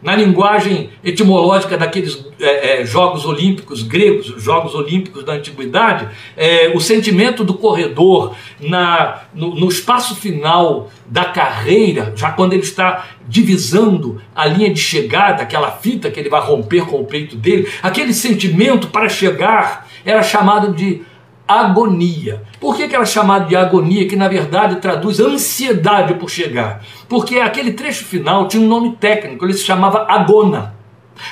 Na linguagem etimológica daqueles é, é, Jogos Olímpicos gregos, os Jogos Olímpicos da Antiguidade, é, o sentimento do corredor na, no, no espaço final da carreira, já quando ele está divisando a linha de chegada, aquela fita que ele vai romper com o peito dele, aquele sentimento para chegar era chamado de agonia. Por que que ela é chamada de agonia, que na verdade traduz ansiedade por chegar? Porque aquele trecho final tinha um nome técnico, ele se chamava agona.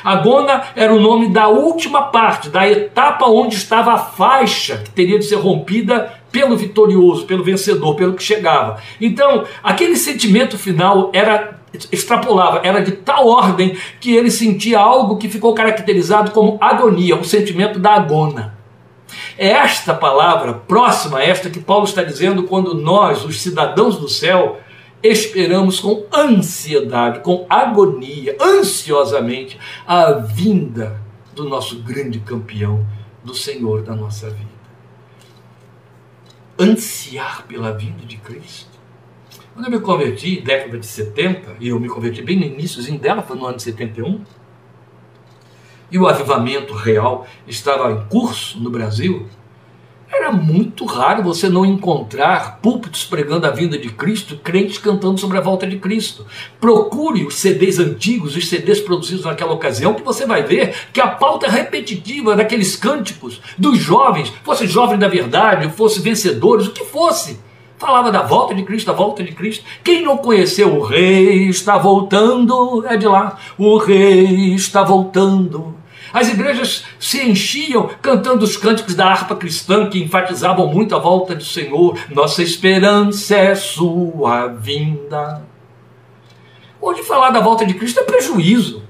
Agona era o nome da última parte, da etapa onde estava a faixa que teria de ser rompida pelo vitorioso, pelo vencedor, pelo que chegava. Então, aquele sentimento final era extrapolava, era de tal ordem que ele sentia algo que ficou caracterizado como agonia, o sentimento da agona. É esta palavra, próxima a esta, que Paulo está dizendo quando nós, os cidadãos do céu, esperamos com ansiedade, com agonia, ansiosamente, a vinda do nosso grande campeão, do Senhor da nossa vida. Ansiar pela vinda de Cristo. Quando eu me converti, década de setenta, e eu me converti bem no iníciozinho dela, foi no ano de setenta e um, e o avivamento real estava em curso no Brasil, era muito raro você não encontrar púlpitos pregando a vinda de Cristo, crentes cantando sobre a volta de Cristo. Procure os C Ds antigos, os C Ds produzidos naquela ocasião, que você vai ver que a pauta repetitiva daqueles cânticos dos jovens, fosse jovem da verdade, fosse vencedores, o que fosse, falava da volta de Cristo, da volta de Cristo. Quem não conheceu o rei está voltando, é de lá, o rei está voltando. As igrejas se enchiam cantando os cânticos da harpa cristã, que enfatizavam muito a volta do Senhor. Nossa esperança é sua vinda. Hoje falar da volta de Cristo é prejuízo.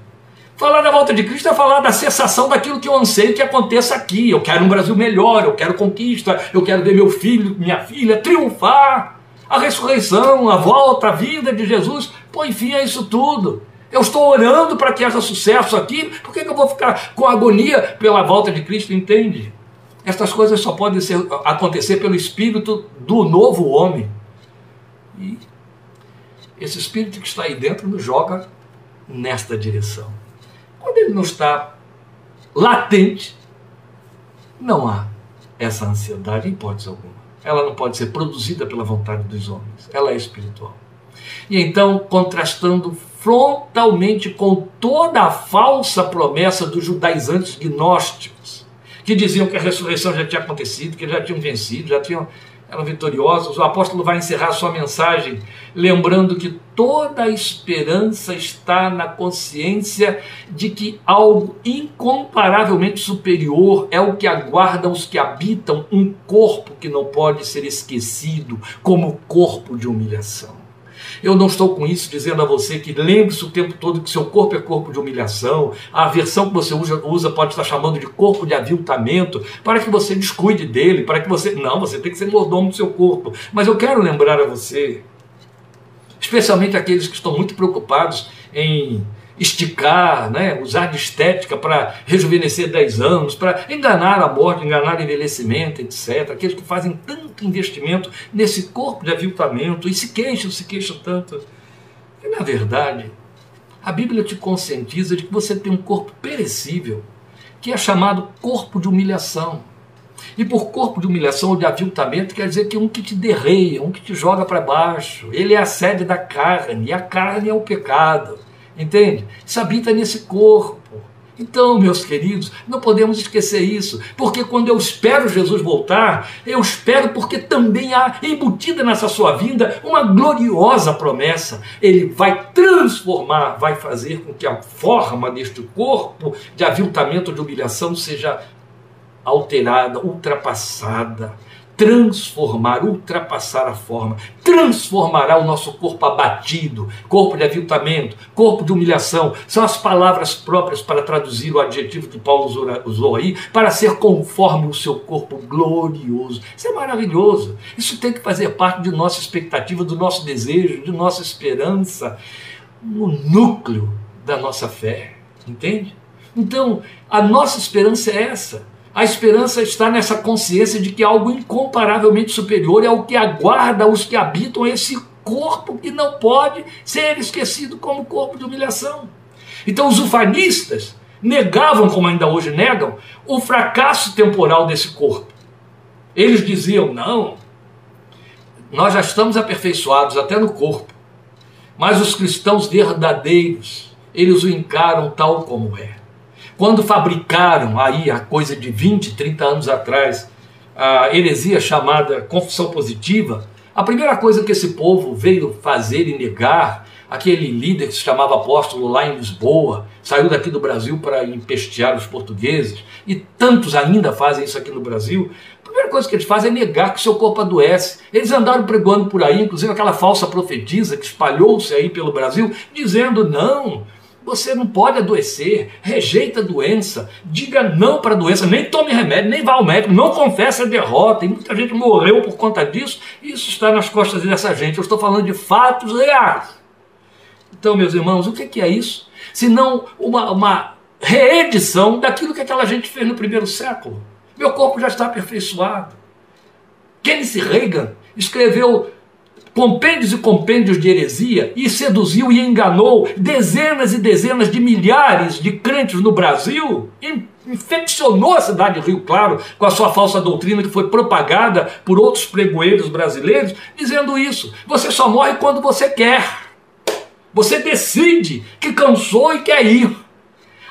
Falar da volta de Cristo é falar da cessação daquilo que eu anseio que aconteça aqui. Eu quero um Brasil melhor, eu quero conquista, eu quero ver meu filho, minha filha triunfar. A ressurreição, a volta, a vida de Jesus. Põe fim a isso tudo. Eu estou orando para que haja sucesso aqui. Por que eu vou ficar com agonia pela volta de Cristo? Entende? Estas coisas só podem ser, acontecer pelo espírito do novo homem. E esse espírito que está aí dentro nos joga nesta direção. Quando ele não está latente, não há essa ansiedade em hipótese alguma. Ela não pode ser produzida pela vontade dos homens. Ela é espiritual. E então, contrastando frontalmente com toda a falsa promessa dos judaizantes gnósticos, que diziam que a ressurreição já tinha acontecido, que eles já tinham vencido, já tinham, eram vitoriosos, o apóstolo vai encerrar sua mensagem lembrando que toda a esperança está na consciência de que algo incomparavelmente superior é o que aguardam os que habitam um corpo que não pode ser esquecido como corpo de humilhação. Eu não estou com isso dizendo a você que lembre-se o tempo todo que seu corpo é corpo de humilhação, a versão que você usa, usa pode estar chamando de corpo de aviltamento, para que você descuide dele, para que você... Não, você tem que ser mordomo do seu corpo. Mas eu quero lembrar a você, especialmente aqueles que estão muito preocupados em esticar, né, usar de estética para rejuvenescer dez anos, para enganar a morte, enganar o envelhecimento, etcétera. Aqueles que fazem tanto investimento nesse corpo de aviltamento e se queixam, se queixam tanto. E, na verdade, a Bíblia te conscientiza de que você tem um corpo perecível, que é chamado corpo de humilhação. E por corpo de humilhação ou de aviltamento quer dizer que é um que te derreia, um que te joga para baixo. Ele é a sede da carne, e a carne é o pecado. Entende? Isso habita nesse corpo. Então, meus queridos, não podemos esquecer isso, porque quando eu espero Jesus voltar, eu espero porque também há embutida nessa sua vinda uma gloriosa promessa. Ele vai transformar, vai fazer com que a forma deste corpo de aviltamento, de humilhação, seja alterada, ultrapassada. Transformar, ultrapassar a forma, transformará o nosso corpo abatido, corpo de aviltamento, corpo de humilhação, são as palavras próprias para traduzir o adjetivo que Paulo usou aí, para ser conforme o seu corpo glorioso. Isso é maravilhoso, isso tem que fazer parte de nossa expectativa, do nosso desejo, de nossa esperança, no núcleo da nossa fé, entende? Então, a nossa esperança é essa. A esperança está nessa consciência de que algo incomparavelmente superior é o que aguarda os que habitam esse corpo que não pode ser esquecido como corpo de humilhação. Então os ufanistas negavam, como ainda hoje negam, o fracasso temporal desse corpo. Eles diziam, não, nós já estamos aperfeiçoados até no corpo, mas os cristãos verdadeiros, eles o encaram tal como é. Quando fabricaram, aí, a coisa de vinte, trinta anos atrás, a heresia chamada confissão positiva, a primeira coisa que esse povo veio fazer e negar, aquele líder que se chamava apóstolo lá em Lisboa, saiu daqui do Brasil para empestear os portugueses, e tantos ainda fazem isso aqui no Brasil, a primeira coisa que eles fazem é negar que seu corpo adoece. Eles andaram pregoando por aí, inclusive aquela falsa profetisa que espalhou-se aí pelo Brasil, dizendo, não, você não pode adoecer, rejeita a doença, diga não para a doença, nem tome remédio, nem vá ao médico, não confesse a derrota, e muita gente morreu por conta disso, e isso está nas costas dessa gente, eu estou falando de fatos reais. Então, meus irmãos, o que é isso? Senão uma, uma reedição daquilo que aquela gente fez no primeiro século. Meu corpo já está aperfeiçoado. Kennedy Reagan escreveu compêndios e compêndios de heresia, e seduziu e enganou dezenas e dezenas de milhares de crentes no Brasil, infeccionou a cidade de Rio Claro com a sua falsa doutrina que foi propagada por outros pregoeiros brasileiros, dizendo isso, você só morre quando você quer, você decide que cansou e quer ir,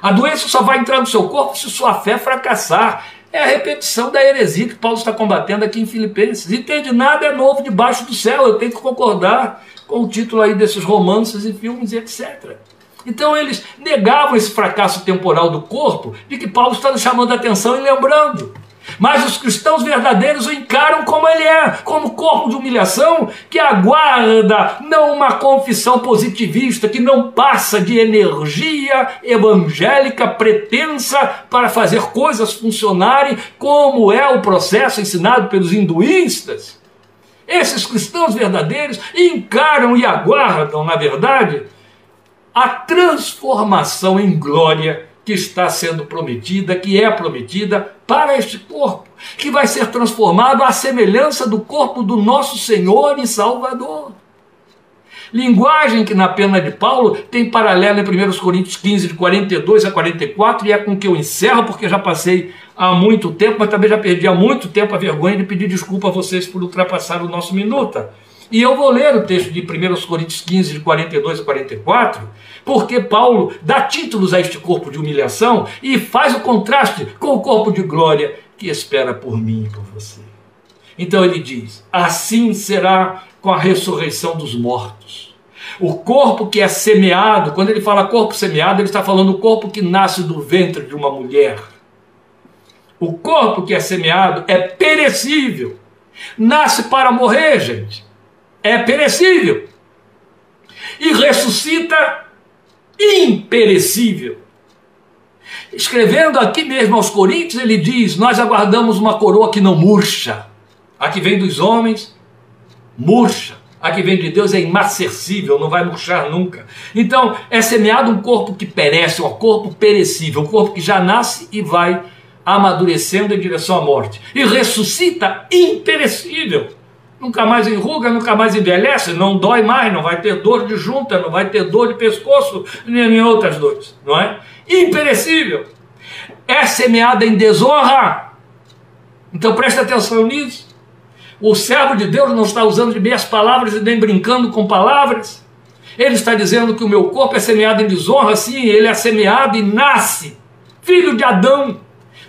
a doença só vai entrar no seu corpo se sua fé fracassar. É a repetição da heresia que Paulo está combatendo aqui em Filipenses. Entende? Nada é novo debaixo do céu. Eu tenho que concordar com o título aí desses romances e filmes, etcétera. Então eles negavam esse fracasso temporal do corpo de que Paulo está nos chamando a atenção e lembrando. Mas os cristãos verdadeiros o encaram como ele é, como corpo de humilhação que aguarda não uma confissão positivista que não passa de energia evangélica pretensa para fazer coisas funcionarem, como é o processo ensinado pelos hinduístas. Esses cristãos verdadeiros encaram e aguardam, na verdade, a transformação em glória que está sendo prometida, que é prometida para este corpo, que vai ser transformado à semelhança do corpo do nosso Senhor e Salvador. Linguagem que na pena de Paulo tem paralelo em Primeira Coríntios quinze, de quarenta e dois a quarenta e quatro, e é com que eu encerro, porque já passei há muito tempo, mas também já perdi há muito tempo a vergonha de pedir desculpa a vocês por ultrapassar o nosso minuta. E eu vou ler o texto de Primeira Coríntios quinze, de quarenta e dois a quarenta e quatro, porque Paulo dá títulos a este corpo de humilhação e faz o contraste com o corpo de glória que espera por mim e por você. Então ele diz, assim será com a ressurreição dos mortos. O corpo que é semeado, quando ele fala corpo semeado, ele está falando o corpo que nasce do ventre de uma mulher. O corpo que é semeado é perecível. Nasce para morrer, gente. É perecível, e ressuscita imperecível. Escrevendo aqui mesmo aos Coríntios, ele diz, nós aguardamos uma coroa que não murcha, a que vem dos homens, murcha, a que vem de Deus é imarcessível, não vai murchar nunca. Então, é semeado um corpo que perece, um corpo perecível, um corpo que já nasce e vai amadurecendo em direção à morte, e ressuscita imperecível. Nunca mais enruga, nunca mais envelhece, não dói mais, não vai ter dor de junta, não vai ter dor de pescoço, nem, nem outras dores, não é? Imperecível. É semeada em desonra, Então preste atenção nisso. O servo de Deus não está usando de meias palavras e nem brincando com palavras. Ele está dizendo que o meu corpo é semeado em desonra. Sim, ele é semeado e nasce, filho de Adão,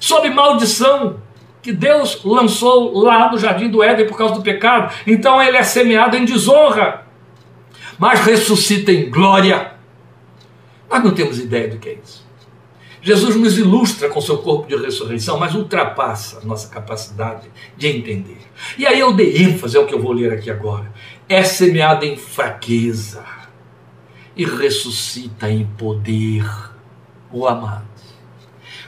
sob maldição, que Deus lançou lá no jardim do Éden por causa do pecado. Então ele é semeado em desonra, mas ressuscita em glória. Nós não temos ideia do que é isso. Jesus nos ilustra com seu corpo de ressurreição, mas ultrapassa a nossa capacidade de entender. E aí eu dei ênfase ao que eu vou ler aqui agora. É semeado em fraqueza e ressuscita em poder. O amado,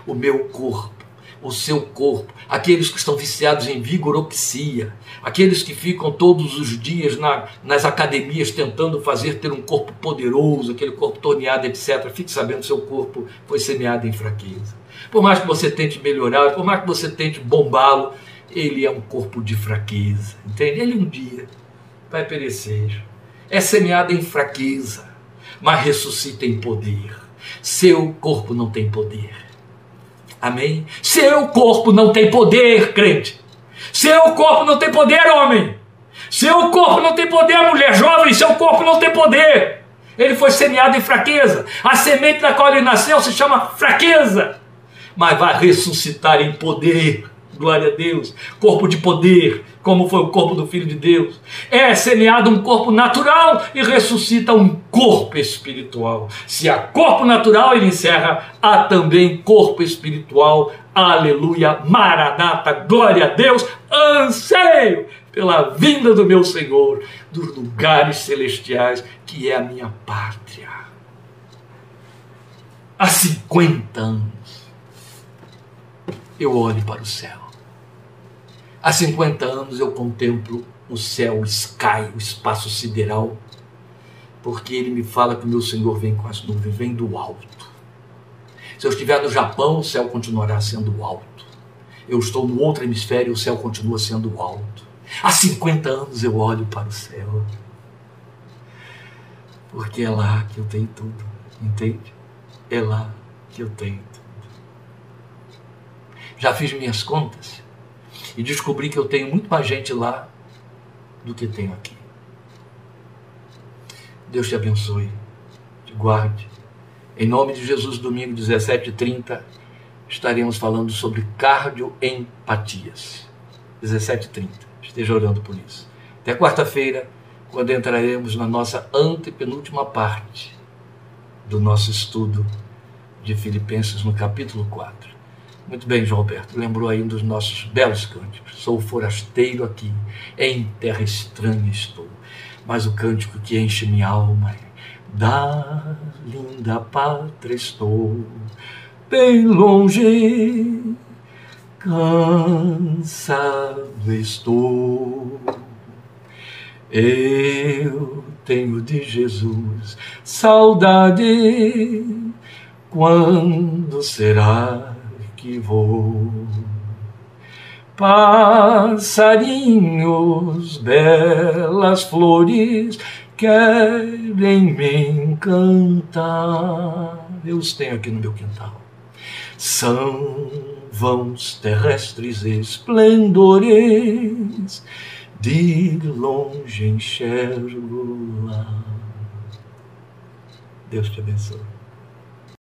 o meu corpo, o seu corpo, aqueles que estão viciados em vigoroxia, aqueles que ficam todos os dias na, nas academias tentando fazer ter um corpo poderoso, aquele corpo torneado, etcétera. Fique sabendo que seu corpo foi semeado em fraqueza. Por mais que você tente melhorar, por mais que você tente bombá-lo, ele é um corpo de fraqueza, entende? Ele um dia vai perecer. É semeado em fraqueza, mas ressuscita em poder. Seu corpo não tem poder. Amém? Seu corpo não tem poder, crente. Seu corpo não tem poder, homem. Seu corpo não tem poder, mulher jovem. Seu corpo não tem poder. Ele foi semeado em fraqueza. A semente na qual ele nasceu se chama fraqueza, mas vai ressuscitar em poder. Glória a Deus. Corpo de poder, como foi o corpo do Filho de Deus. É semeado um corpo natural e ressuscita um corpo espiritual. Se há corpo natural, ele encerra, há também corpo espiritual. Aleluia, maranata, glória a Deus. Anseio pela vinda do meu Senhor, dos lugares celestiais, que é a minha pátria. Há cinquenta anos, eu olho para o céu. Há cinquenta anos eu contemplo o céu, o sky, o espaço sideral, porque ele me fala que o meu Senhor vem com as nuvens, vem do alto. Se eu estiver no Japão, o céu continuará sendo alto. Eu estou no outro hemisfério, o céu continua sendo alto. Há cinquenta anos eu olho para o céu, porque é lá que eu tenho tudo, entende? É lá que eu tenho tudo. Já fiz minhas contas e descobri que eu tenho muito mais gente lá do que tenho aqui. Deus te abençoe, te guarde. Em nome de Jesus, domingo, dezessete e trinta, estaremos falando sobre cardioempatias. dezessete e trinta, esteja orando por isso. Até quarta-feira, quando entraremos na nossa antepenúltima parte do nosso estudo de Filipenses, no capítulo quatro. Muito bem, João Alberto, lembrou aí um dos nossos belos cânticos. Sou forasteiro aqui, em terra estranha estou, mas o cântico que enche minha alma é: da linda pátria estou, bem longe, cansado estou. Eu tenho de Jesus saudade, quando será que vou? Passarinhos, belas flores querem me encantar. Eu os tenho aqui no meu quintal. São vãos terrestres esplendores, de longe enxergo lá. Deus te abençoe.